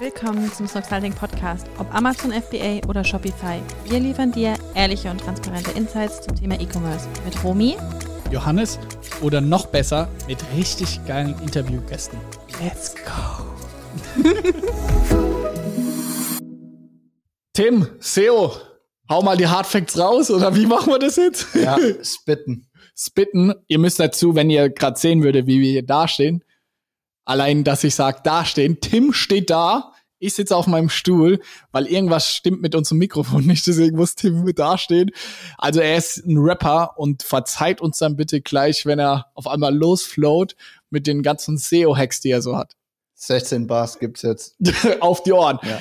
Willkommen zum Snocksulting Podcast. Ob Amazon FBA oder Shopify, wir liefern dir ehrliche und transparente Insights zum Thema E-Commerce mit Romy, Johannes oder noch besser mit richtig geilen Interviewgästen. Let's go! Tim, SEO, hau mal die Hardfacts raus oder wie machen wir das jetzt? Ja, spitten. Ihr müsst dazu, wenn ihr gerade sehen würdet, wie wir hier dastehen. Allein, dass ich sage, dastehen. Tim steht da, ich sitze auf meinem Stuhl, weil irgendwas stimmt mit unserem Mikrofon nicht, deswegen muss Tim dastehen. Also er ist ein Rapper und verzeiht uns dann bitte gleich, wenn er auf einmal losflowt mit den ganzen SEO-Hacks, die er so hat. 16 Bars gibt's jetzt. Auf die Ohren. Ja.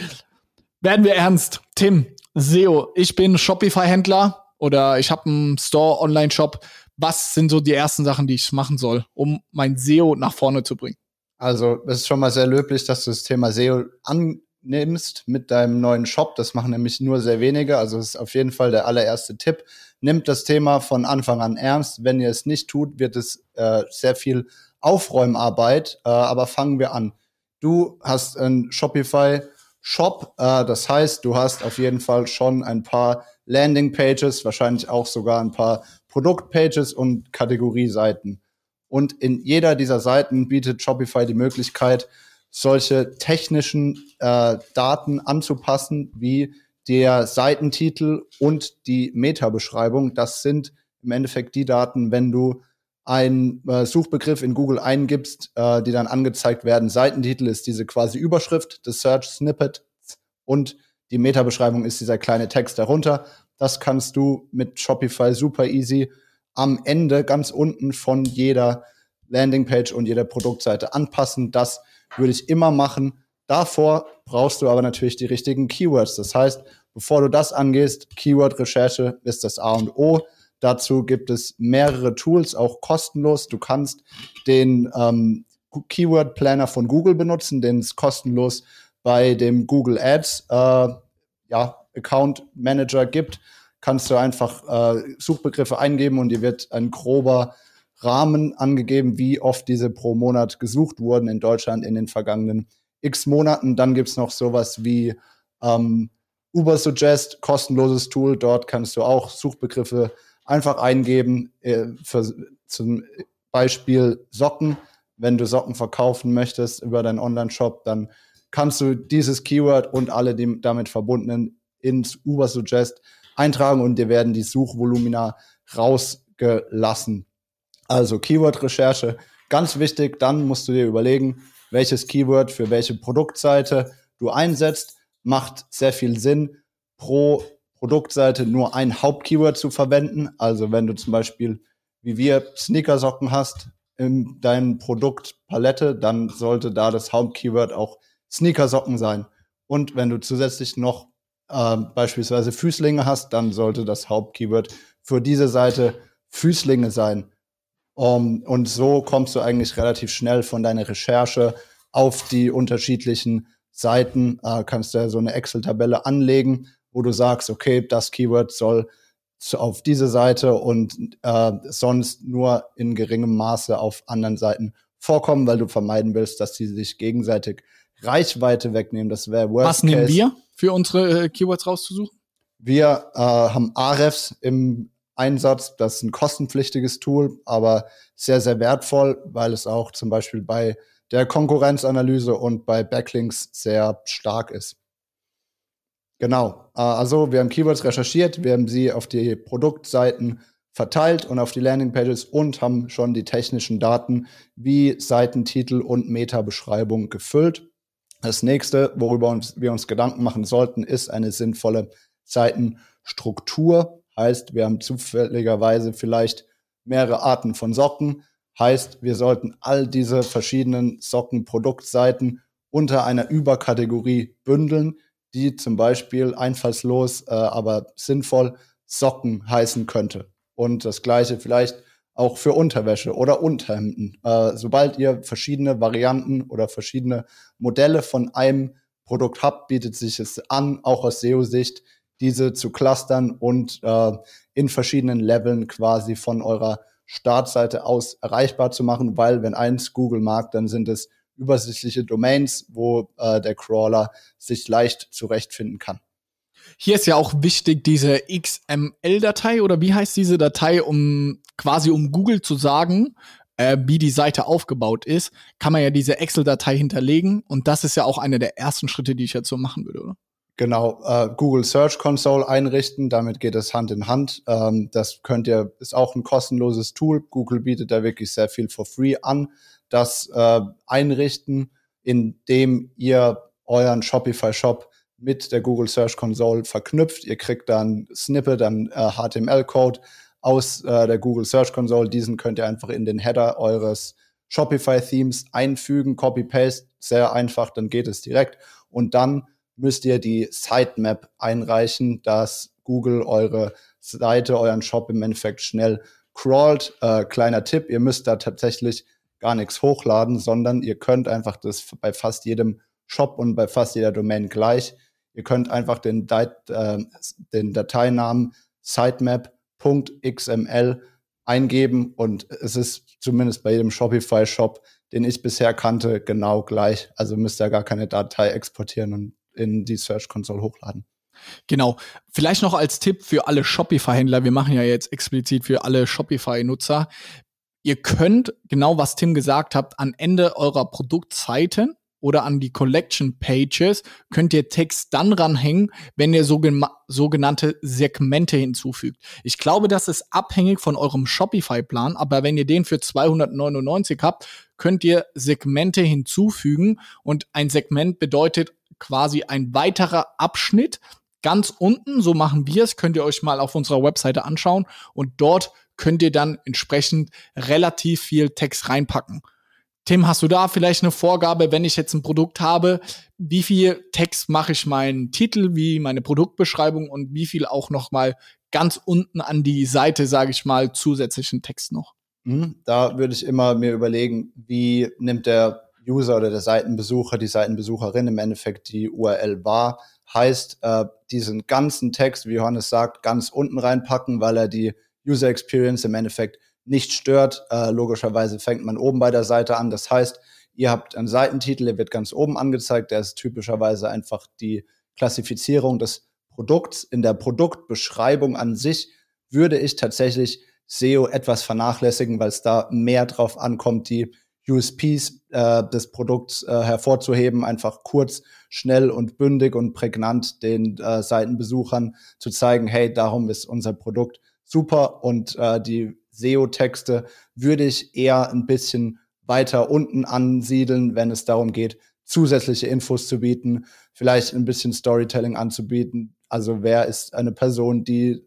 Werden wir ernst. Tim, SEO, ich bin Shopify-Händler oder ich habe einen Store-Online-Shop. Was sind so die ersten Sachen, die ich machen soll, um mein SEO nach vorne zu bringen? Also, es ist schon mal sehr löblich, dass du das Thema SEO annimmst mit deinem neuen Shop. Das machen nämlich nur sehr wenige. Also, es ist auf jeden Fall der allererste Tipp. Nimmt das Thema von Anfang an ernst. Wenn ihr es nicht tut, wird es sehr viel Aufräumarbeit. Aber fangen wir an. Du hast einen Shopify-Shop. Das heißt, du hast auf jeden Fall schon ein paar Landing-Pages, wahrscheinlich auch sogar ein paar Produkt-Pages und Kategorieseiten. Und in jeder dieser Seiten bietet Shopify die Möglichkeit, solche technischen Daten anzupassen, wie der Seitentitel und die Meta-Beschreibung. Das sind im Endeffekt die Daten, wenn du einen Suchbegriff in Google eingibst, die dann angezeigt werden. Seitentitel ist diese quasi Überschrift, das Search-Snippet und die Meta-Beschreibung ist dieser kleine Text darunter. Das kannst du mit Shopify super easy am Ende ganz unten von jeder Landingpage und jeder Produktseite anpassen. Das würde ich immer machen. Davor brauchst du aber natürlich die richtigen Keywords. Das heißt, bevor du das angehst, Keyword-Recherche ist das A und O. Dazu gibt es mehrere Tools, auch kostenlos. Du kannst den Keyword-Planner von Google benutzen, den es kostenlos bei dem Google Ads Account Manager gibt. Kannst du einfach Suchbegriffe eingeben und dir wird ein grober Rahmen angegeben, wie oft diese pro Monat gesucht wurden in Deutschland in den vergangenen x Monaten. Dann gibt es noch sowas wie Ubersuggest, kostenloses Tool. Dort kannst du auch Suchbegriffe einfach eingeben, zum Beispiel Socken. Wenn du Socken verkaufen möchtest über deinen Online-Shop, dann kannst du dieses Keyword und alle die damit verbundenen ins Ubersuggest eintragen und dir werden die Suchvolumina rausgelassen. Also Keyword-Recherche, ganz wichtig. Dann musst du dir überlegen, welches Keyword für welche Produktseite du einsetzt. Macht sehr viel Sinn, pro Produktseite nur ein Hauptkeyword zu verwenden. Also wenn du zum Beispiel, wie wir, Sneakersocken hast in deinem Produktpalette, dann sollte da das Hauptkeyword auch Sneakersocken sein. Und wenn du zusätzlich noch beispielsweise Füßlinge hast, dann sollte das Hauptkeyword für diese Seite Füßlinge sein. Und so kommst du eigentlich relativ schnell von deiner Recherche auf die unterschiedlichen Seiten. Kannst du ja so eine Excel-Tabelle anlegen, wo du sagst, okay, das Keyword soll auf diese Seite und sonst nur in geringem Maße auf anderen Seiten vorkommen, weil du vermeiden willst, dass die sich gegenseitig Reichweite wegnehmen. Das wäre Worst Case. Was nehmen wir für unsere Keywords rauszusuchen? Wir haben Ahrefs im Einsatz. Das ist ein kostenpflichtiges Tool, aber sehr, sehr wertvoll, weil es auch zum Beispiel bei der Konkurrenzanalyse und bei Backlinks sehr stark ist. Genau. Also wir haben Keywords recherchiert, wir haben sie auf die Produktseiten verteilt und auf die Landingpages und haben schon die technischen Daten wie Seitentitel und Meta-Beschreibung gefüllt. Das nächste, worüber wir uns Gedanken machen sollten, ist eine sinnvolle Seitenstruktur. Heißt, wir haben zufälligerweise vielleicht mehrere Arten von Socken. Heißt, wir sollten all diese verschiedenen Socken-Produktseiten unter einer Überkategorie bündeln, die zum Beispiel einfallslos, aber sinnvoll Socken heißen könnte. Und das Gleiche vielleicht auch für Unterwäsche oder Unterhemden. Sobald ihr verschiedene Varianten oder verschiedene Modelle von einem Produkt habt, bietet sich es an, auch aus SEO-Sicht, diese zu clustern und in verschiedenen Leveln quasi von eurer Startseite aus erreichbar zu machen, weil wenn eins Google mag, dann sind es übersichtliche Domains, wo der Crawler sich leicht zurechtfinden kann. Hier ist ja auch wichtig, diese XML-Datei oder wie heißt diese Datei, um quasi um Google zu sagen, wie die Seite aufgebaut ist, kann man ja diese Excel-Datei hinterlegen und das ist ja auch einer der ersten Schritte, die ich jetzt so machen würde, oder? Genau, Google Search Console einrichten, damit geht das Hand in Hand. Das könnt ihr, ist auch ein kostenloses Tool. Google bietet da wirklich sehr viel for free an. Das einrichten, indem ihr euren Shopify-Shop mit der Google Search Console verknüpft. Ihr kriegt dann Snippet, dann HTML-Code aus der Google Search Console. Diesen könnt ihr einfach in den Header eures Shopify-Themes einfügen, Copy-Paste, sehr einfach, dann geht es direkt. Und dann müsst ihr die Sitemap einreichen, dass Google eure Seite, euren Shop im Endeffekt schnell crawlt. Kleiner Tipp, ihr müsst da tatsächlich gar nichts hochladen, sondern ihr könnt einfach das bei fast jedem Shop und bei fast jeder Domain gleich. Ihr könnt einfach den Dateinamen sitemap.xml eingeben und es ist zumindest bei jedem Shopify-Shop, den ich bisher kannte, genau gleich. Also müsst ihr gar keine Datei exportieren und in die Search Console hochladen. Genau. Vielleicht noch als Tipp für alle Shopify-Händler. Wir machen ja jetzt explizit für alle Shopify-Nutzer. Ihr könnt, genau was Tim gesagt hat, am Ende eurer Produktseiten oder an die Collection-Pages könnt ihr Text dann ranhängen, wenn ihr sogenannte Segmente hinzufügt. Ich glaube, das ist abhängig von eurem Shopify-Plan, aber wenn ihr den für 299 habt, könnt ihr Segmente hinzufügen und ein Segment bedeutet quasi ein weiterer Abschnitt ganz unten, so machen wir es, könnt ihr euch mal auf unserer Webseite anschauen und dort könnt ihr dann entsprechend relativ viel Text reinpacken. Tim, hast du da vielleicht eine Vorgabe, wenn ich jetzt ein Produkt habe, wie viel Text mache ich meinen Titel, wie meine Produktbeschreibung und wie viel auch nochmal ganz unten an die Seite, sage ich mal, zusätzlichen Text noch? Da würde ich immer mir überlegen, wie nimmt der User oder der Seitenbesucher, die Seitenbesucherin im Endeffekt die URL wahr, heißt, diesen ganzen Text, wie Johannes sagt, ganz unten reinpacken, weil er die User Experience im Endeffekt nicht stört. Logischerweise fängt man oben bei der Seite an. Das heißt, ihr habt einen Seitentitel, der wird ganz oben angezeigt. Der ist typischerweise einfach die Klassifizierung des Produkts. In der Produktbeschreibung an sich würde ich tatsächlich SEO etwas vernachlässigen, weil es da mehr drauf ankommt, die USPs des Produkts hervorzuheben, einfach kurz, schnell und bündig und prägnant den Seitenbesuchern zu zeigen, hey, darum ist unser Produkt super und die SEO-Texte würde ich eher ein bisschen weiter unten ansiedeln, wenn es darum geht, zusätzliche Infos zu bieten, vielleicht ein bisschen Storytelling anzubieten, also wer ist eine Person, die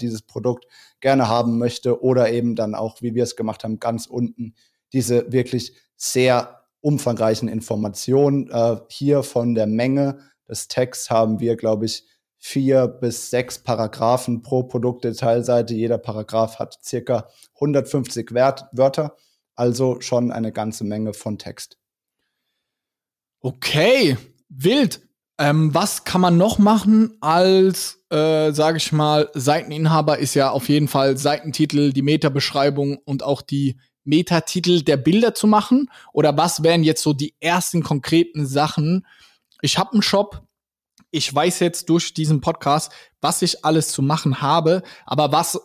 dieses Produkt gerne haben möchte oder eben dann auch, wie wir es gemacht haben, ganz unten diese wirklich sehr umfangreichen Informationen. Hier von der Menge des Texts haben wir, glaube ich, 4 bis 6 Paragraphen pro Produktdetailseite. Jeder Paragraph hat circa 150 Wörter, also schon eine ganze Menge von Text. Okay, wild. Was kann man noch machen als, sage ich mal, Seiteninhaber ist ja auf jeden Fall Seitentitel, die Metabeschreibung und auch die Metatitel der Bilder zu machen? Oder was wären jetzt so die ersten konkreten Sachen? Ich habe einen Shop, ich weiß jetzt durch diesen Podcast, was ich alles zu machen habe, aber was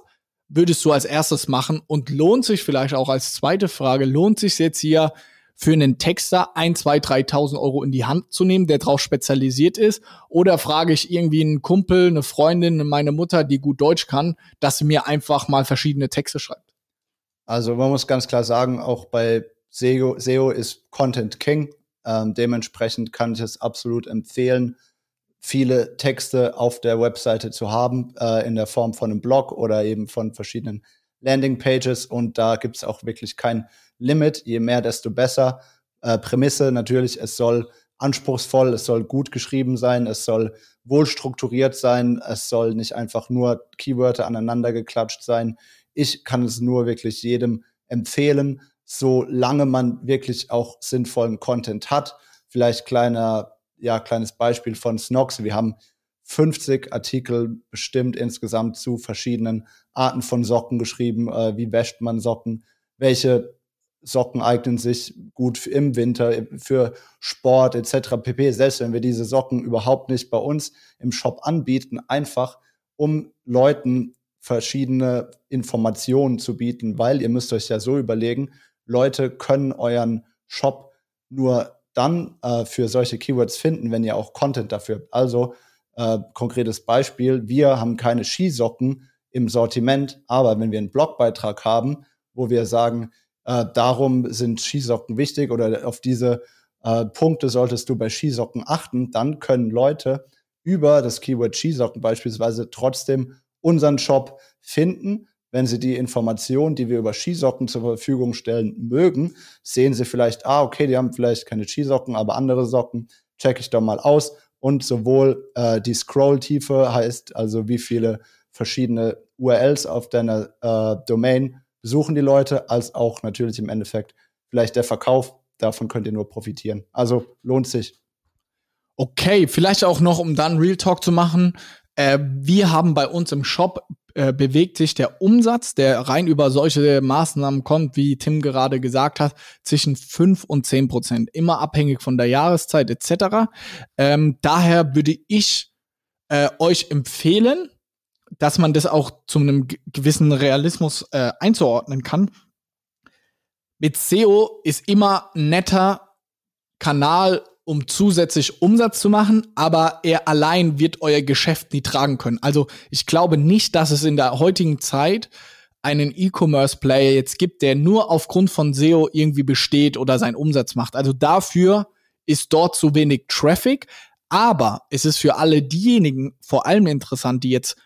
würdest du als erstes machen? Und lohnt sich vielleicht auch als zweite Frage, lohnt sich jetzt hier für einen Texter 1.000, 2.000, 3.000 Euro in die Hand zu nehmen, der drauf spezialisiert ist? Oder frage ich irgendwie einen Kumpel, eine Freundin, meine Mutter, die gut Deutsch kann, dass sie mir einfach mal verschiedene Texte schreibt? Also man muss ganz klar sagen, auch bei SEO ist Content King. Dementsprechend kann ich es absolut empfehlen, viele Texte auf der Webseite zu haben, in der Form von einem Blog oder eben von verschiedenen Landingpages. Und da gibt es auch wirklich kein Limit. Je mehr, desto besser. Prämisse natürlich, es soll anspruchsvoll, es soll gut geschrieben sein, es soll wohl strukturiert sein, es soll nicht einfach nur Keywörter aneinander geklatscht sein. Ich kann es nur wirklich jedem empfehlen, solange man wirklich auch sinnvollen Content hat. Vielleicht kleines Beispiel von Snocks. Wir haben 50 Artikel bestimmt insgesamt zu verschiedenen Arten von Socken geschrieben. Wie wäscht man Socken? Welche Socken eignen sich gut im Winter, für Sport etc. pp. Selbst wenn wir diese Socken überhaupt nicht bei uns im Shop anbieten, einfach um Leuten verschiedene Informationen zu bieten, weil ihr müsst euch ja so überlegen, Leute können euren Shop nur dann für solche Keywords finden, wenn ihr auch Content dafür habt. Also konkretes Beispiel, wir haben keine Skisocken im Sortiment, aber wenn wir einen Blogbeitrag haben, wo wir sagen, darum sind Skisocken wichtig oder auf diese Punkte solltest du bei Skisocken achten, dann können Leute über das Keyword Skisocken beispielsweise trotzdem unseren Shop finden. Wenn sie die Informationen, die wir über Skisocken zur Verfügung stellen, mögen, sehen sie vielleicht, okay, die haben vielleicht keine Skisocken, aber andere Socken, checke ich doch mal aus. Und sowohl die Scrolltiefe heißt, also wie viele verschiedene URLs auf deiner Domain suchen die Leute, als auch natürlich im Endeffekt vielleicht der Verkauf. Davon könnt ihr nur profitieren. Also lohnt sich. Okay, vielleicht auch noch, um dann Real Talk zu machen. Wir haben bei uns im Shop bewegt sich der Umsatz, der rein über solche Maßnahmen kommt, wie Tim gerade gesagt hat, zwischen 5% und 10%. Immer abhängig von der Jahreszeit etc. Daher würde ich euch empfehlen, dass man das auch zu einem gewissen Realismus einzuordnen kann. Mit SEO ist immer ein netter Kanal, um zusätzlich Umsatz zu machen, aber er allein wird euer Geschäft nie tragen können. Also ich glaube nicht, dass es in der heutigen Zeit einen E-Commerce-Player jetzt gibt, der nur aufgrund von SEO irgendwie besteht oder seinen Umsatz macht. Also dafür ist dort zu wenig Traffic, aber es ist für alle diejenigen vor allem interessant, die jetzt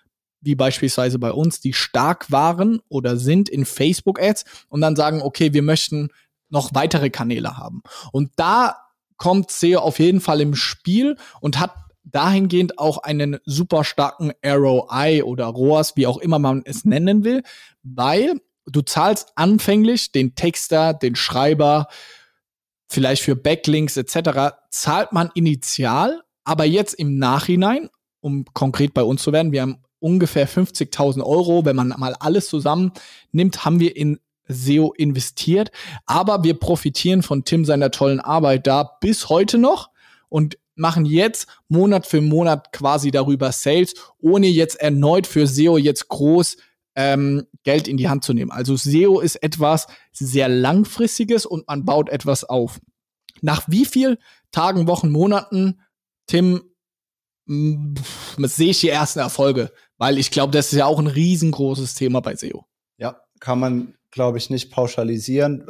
wie beispielsweise bei uns, die stark waren oder sind in Facebook-Ads und dann sagen, okay, wir möchten noch weitere Kanäle haben. Und da kommt SEO auf jeden Fall im Spiel und hat dahingehend auch einen super starken ROI oder ROAS, wie auch immer man es nennen will, weil du zahlst anfänglich den Texter, den Schreiber, vielleicht für Backlinks etc., zahlt man initial, aber jetzt im Nachhinein, um konkret bei uns zu werden, wir haben ungefähr 50.000 Euro, wenn man mal alles zusammen nimmt, haben wir in SEO investiert, aber wir profitieren von Tim seiner tollen Arbeit da bis heute noch und machen jetzt Monat für Monat quasi darüber Sales, ohne jetzt erneut für SEO jetzt groß Geld in die Hand zu nehmen. Also SEO ist etwas sehr Langfristiges und man baut etwas auf. Nach wie vielen Tagen, Wochen, Monaten, Tim, sehe ich die ersten Erfolge, weil ich glaube, das ist ja auch ein riesengroßes Thema bei SEO. Ja, kann man, glaube ich, nicht pauschalisieren.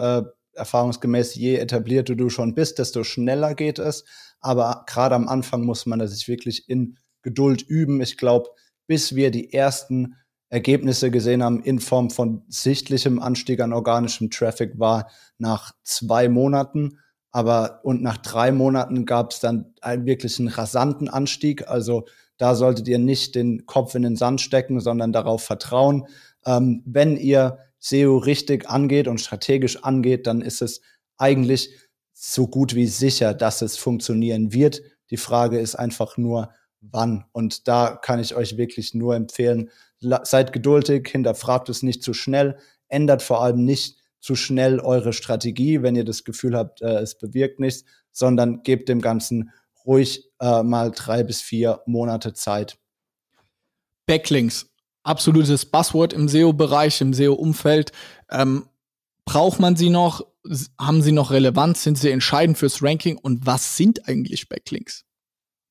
Erfahrungsgemäß, je etablierter du schon bist, desto schneller geht es. Aber gerade am Anfang muss man das sich wirklich in Geduld üben. Ich glaube, bis wir die ersten Ergebnisse gesehen haben in Form von sichtlichem Anstieg an organischem Traffic war nach 2 Monaten. Und nach 3 Monaten gab es dann wirklich einen rasanten Anstieg. Also da solltet ihr nicht den Kopf in den Sand stecken, sondern darauf vertrauen. Wenn ihr SEO richtig angeht und strategisch angeht, dann ist es eigentlich so gut wie sicher, dass es funktionieren wird. Die Frage ist einfach nur, wann. Und da kann ich euch wirklich nur empfehlen, seid geduldig, hinterfragt es nicht zu schnell, ändert vor allem nicht zu schnell eure Strategie, wenn ihr das Gefühl habt, es bewirkt nichts, sondern gebt dem Ganzen ruhig mal 3 bis 4 Monate Zeit. Backlinks. Absolutes Buzzword im SEO-Bereich, im SEO-Umfeld. Braucht man sie noch? Haben sie noch Relevanz? Sind sie entscheidend fürs Ranking? Und was sind eigentlich Backlinks?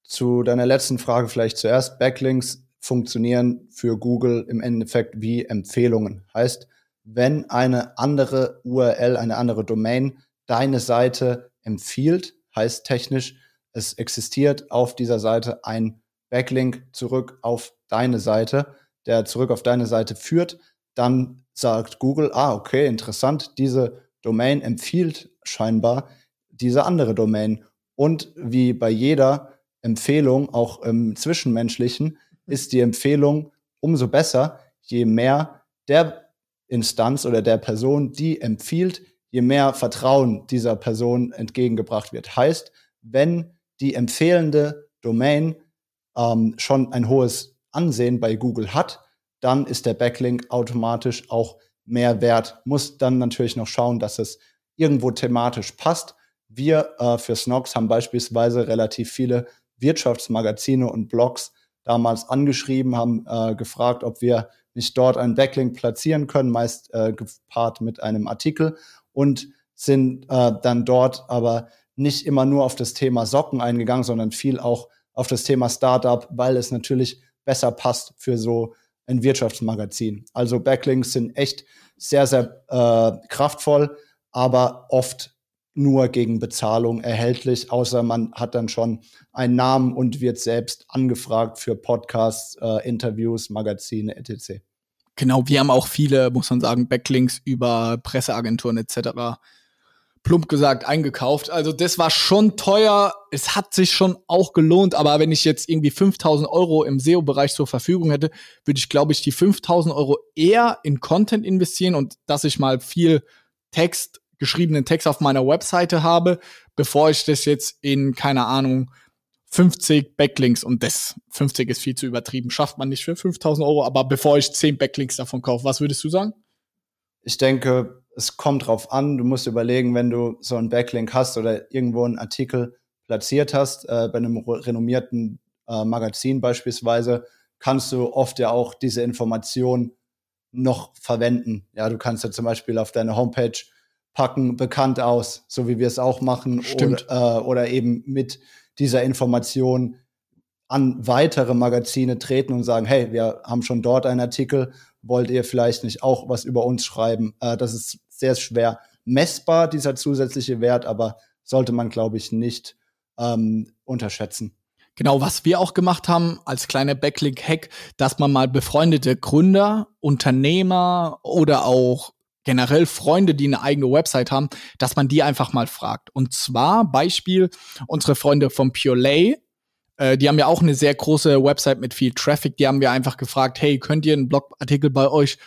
Zu deiner letzten Frage vielleicht zuerst. Backlinks funktionieren für Google im Endeffekt wie Empfehlungen. Heißt, wenn eine andere URL, eine andere Domain deine Seite empfiehlt, heißt technisch, es existiert auf dieser Seite ein Backlink zurück auf deine Seite, der zurück auf deine Seite führt, dann sagt Google, okay, interessant, diese Domain empfiehlt scheinbar diese andere Domain. Und wie bei jeder Empfehlung, auch im Zwischenmenschlichen, ist die Empfehlung umso besser, je mehr der Instanz oder der Person, die empfiehlt, je mehr Vertrauen dieser Person entgegengebracht wird. Heißt, wenn die empfehlende Domain schon ein hohes Ansehen bei Google hat, dann ist der Backlink automatisch auch mehr wert. Muss dann natürlich noch schauen, dass es irgendwo thematisch passt. Wir für Snocks haben beispielsweise relativ viele Wirtschaftsmagazine und Blogs damals angeschrieben, haben gefragt, ob wir nicht dort einen Backlink platzieren können, meist gepaart mit einem Artikel, und sind dann dort aber nicht immer nur auf das Thema Socken eingegangen, sondern viel auch auf das Thema Startup, weil es natürlich besser passt für so ein Wirtschaftsmagazin. Also Backlinks sind echt sehr, sehr kraftvoll, aber oft nur gegen Bezahlung erhältlich, außer man hat dann schon einen Namen und wird selbst angefragt für Podcasts, Interviews, Magazine, etc. Genau, wir haben auch viele, muss man sagen, Backlinks über Presseagenturen etc. plump gesagt eingekauft. Also das war schon teuer, es hat sich schon auch gelohnt, aber wenn ich jetzt irgendwie 5.000 Euro im SEO-Bereich zur Verfügung hätte, würde ich, glaube ich, die 5.000 Euro eher in Content investieren und dass ich mal viel Text, geschriebenen Text auf meiner Webseite habe, bevor ich das jetzt in, keine Ahnung, 50 Backlinks, und das 50 ist viel zu übertrieben, schafft man nicht für 5.000 Euro, aber bevor ich 10 Backlinks davon kaufe, was würdest du sagen? Ich denke, es kommt drauf an, du musst überlegen, wenn du so einen Backlink hast oder irgendwo einen Artikel platziert hast, bei einem renommierten Magazin beispielsweise, kannst du oft ja auch diese Information noch verwenden. Ja, du kannst ja zum Beispiel auf deine Homepage packen, bekannt aus, so wie wir es auch machen. Stimmt. Oder eben mit dieser Information an weitere Magazine treten und sagen, hey, wir haben schon dort einen Artikel, wollt ihr vielleicht nicht auch was über uns schreiben? Das ist sehr schwer messbar, dieser zusätzliche Wert, aber sollte man, glaube ich, nicht unterschätzen. Genau, was wir auch gemacht haben als kleiner Backlink-Hack, dass man mal befreundete Gründer, Unternehmer oder auch generell Freunde, die eine eigene Website haben, dass man die einfach mal fragt. Und zwar Beispiel unsere Freunde von Pure Lay, die haben ja auch eine sehr große Website mit viel Traffic, die haben wir einfach gefragt, hey, könnt ihr einen Blogartikel bei euch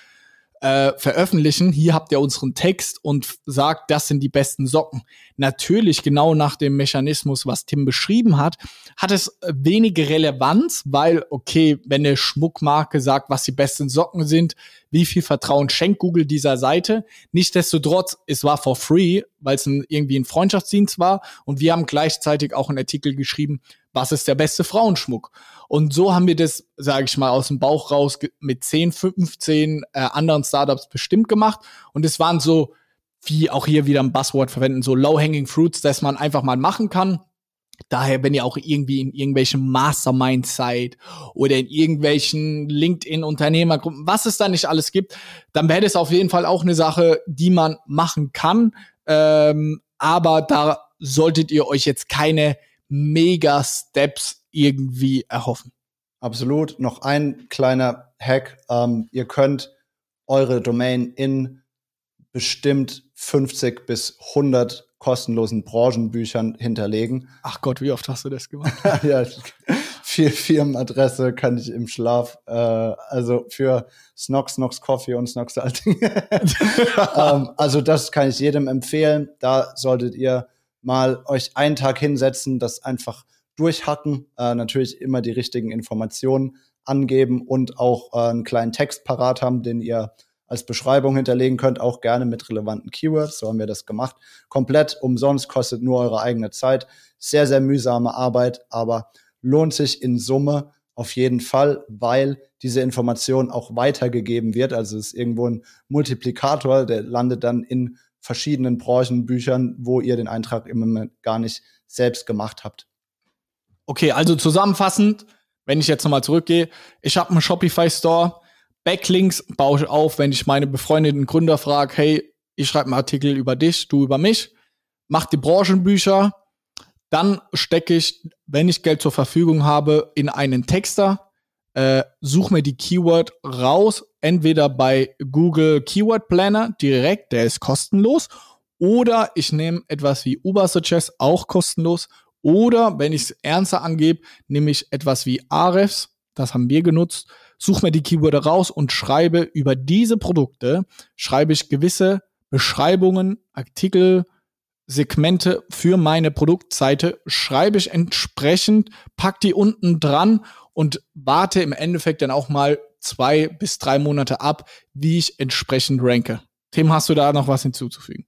veröffentlichen? Hier habt ihr unseren Text und sagt, das sind die besten Socken. Natürlich genau nach dem Mechanismus, was Tim beschrieben hat, hat es wenige Relevanz, weil, okay, wenn eine Schmuckmarke sagt, was die besten Socken sind, wie viel Vertrauen schenkt Google dieser Seite? Nichtsdestotrotz, es war for free, weil es irgendwie ein Freundschaftsdienst war, und wir haben gleichzeitig auch einen Artikel geschrieben, was ist der beste Frauenschmuck? Und so haben wir das, sage ich mal, aus dem Bauch raus mit 10, 15 anderen Startups bestimmt gemacht. Und es waren so, wie auch hier wieder ein Buzzword verwenden, so low-hanging fruits, dass man einfach mal machen kann. Daher, wenn ihr auch irgendwie in irgendwelchen Masterminds seid oder in irgendwelchen LinkedIn-Unternehmergruppen, was es da nicht alles gibt, dann wäre das auf jeden Fall auch eine Sache, die man machen kann. Aber da solltet ihr euch jetzt keine Mega-Steps irgendwie erhoffen. Absolut. Noch ein kleiner Hack. Ihr könnt eure Domain in bestimmt 50 bis 100 kostenlosen Branchenbüchern hinterlegen. Ach Gott, wie oft hast du das gemacht? Ja, viel Firmenadresse kann ich im Schlaf. Also für Snocks Coffee und Snocksulting. Also das kann ich jedem empfehlen. Da solltet ihr mal euch einen Tag hinsetzen, das einfach durchhacken, natürlich immer die richtigen Informationen angeben und auch einen kleinen Text parat haben, den ihr als Beschreibung hinterlegen könnt, auch gerne mit relevanten Keywords, so haben wir das gemacht. Komplett umsonst, kostet nur eure eigene Zeit. Sehr, sehr mühsame Arbeit, aber lohnt sich in Summe auf jeden Fall, weil diese Information auch weitergegeben wird. Also es ist irgendwo ein Multiplikator, der landet dann in verschiedenen Branchenbüchern, wo ihr den Eintrag im Moment gar nicht selbst gemacht habt. Okay, also zusammenfassend, wenn ich jetzt nochmal zurückgehe, ich habe einen Shopify-Store, Backlinks baue ich auf, wenn ich meine befreundeten Gründer frage, hey, ich schreibe einen Artikel über dich, du über mich, mach die Branchenbücher, dann stecke ich, wenn ich Geld zur Verfügung habe, in einen Texter, suche mir die Keyword raus, entweder bei Google Keyword Planner direkt, der ist kostenlos, oder ich nehme etwas wie Ubersuggest, auch kostenlos, oder wenn ich es ernster angebe, nehme ich etwas wie Ahrefs, das haben wir genutzt, suche mir die Keywörter raus und schreibe über diese Produkte, schreibe ich gewisse Beschreibungen, Artikel, Segmente für meine Produktseite, schreibe ich entsprechend, pack die unten dran und warte im Endeffekt dann auch mal 2 bis 3 Monate ab, wie ich entsprechend ranke. Tim, hast du da noch was hinzuzufügen?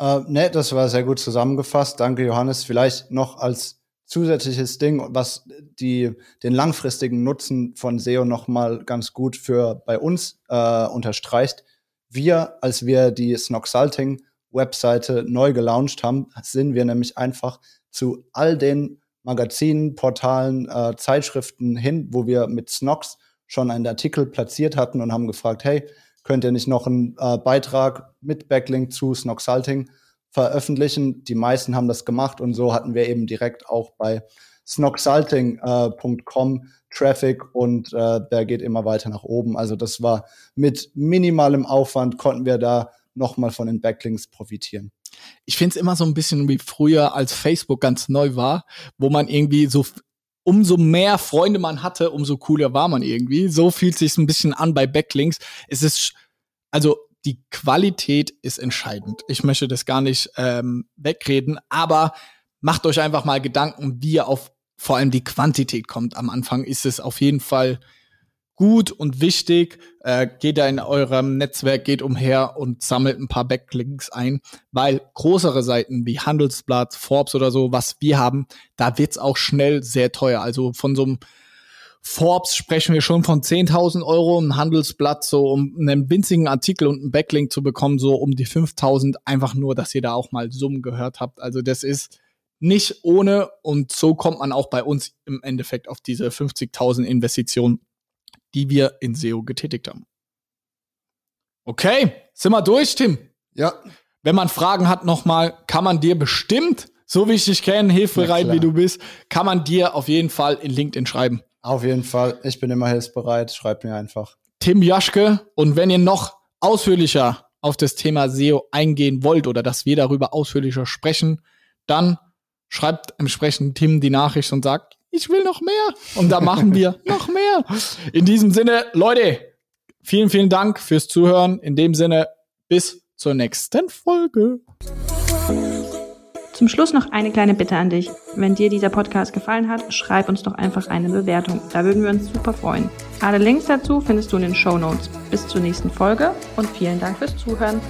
Ne, das war sehr gut zusammengefasst. Danke, Johannes. Vielleicht noch als zusätzliches Ding, was den langfristigen Nutzen von SEO nochmal ganz gut für bei uns unterstreicht. Als wir die Snocksulting-Webseite neu gelauncht haben, sind wir nämlich einfach zu all den Magazinen, Portalen, Zeitschriften hin, wo wir mit Snocks schon einen Artikel platziert hatten und haben gefragt, hey, könnt ihr nicht noch einen Beitrag mit Backlink zu Snocksulting veröffentlichen? Die meisten haben das gemacht und so hatten wir eben direkt auch bei Snocksulting.com Traffic und der geht immer weiter nach oben. Also das war mit minimalem Aufwand, konnten wir da nochmal von den Backlinks profitieren. Ich finde es immer so ein bisschen wie früher, als Facebook ganz neu war, wo man irgendwie so, umso mehr Freunde man hatte, umso cooler war man irgendwie. So fühlt es sich ein bisschen an bei Backlinks. Es ist, also die Qualität ist entscheidend. Ich möchte das gar nicht wegreden, aber macht euch einfach mal Gedanken, wie ihr auf vor allem die Quantität kommt. Am Anfang ist es auf jeden Fall gut und wichtig. Geht da in eurem Netzwerk, geht umher und sammelt ein paar Backlinks ein, weil größere Seiten wie Handelsblatt, Forbes oder so, was wir haben, da wird's auch schnell sehr teuer. Also von so einem Forbes sprechen wir schon von 10.000 Euro, ein Handelsblatt, so um einen winzigen Artikel und einen Backlink zu bekommen, so um die 5.000, einfach nur, dass ihr da auch mal Summen gehört habt. Also das ist nicht ohne und so kommt man auch bei uns im Endeffekt auf diese 50.000 Investitionen, die wir in SEO getätigt haben. Okay, sind wir durch, Tim? Ja. Wenn man Fragen hat nochmal, kann man dir bestimmt, so wie ich dich kenne, hilfsbereit wie du bist, kann man dir auf jeden Fall in LinkedIn schreiben. Auf jeden Fall, ich bin immer hilfsbereit, schreibt mir einfach. Tim Jaschke, und wenn ihr noch ausführlicher auf das Thema SEO eingehen wollt oder dass wir darüber ausführlicher sprechen, dann schreibt entsprechend Tim die Nachricht und sagt, ich will noch mehr. Und da machen wir noch mehr. In diesem Sinne, Leute, vielen, vielen Dank fürs Zuhören. In dem Sinne, bis zur nächsten Folge. Zum Schluss noch eine kleine Bitte an dich. Wenn dir dieser Podcast gefallen hat, schreib uns doch einfach eine Bewertung. Da würden wir uns super freuen. Alle Links dazu findest du in den Shownotes. Bis zur nächsten Folge und vielen Dank fürs Zuhören.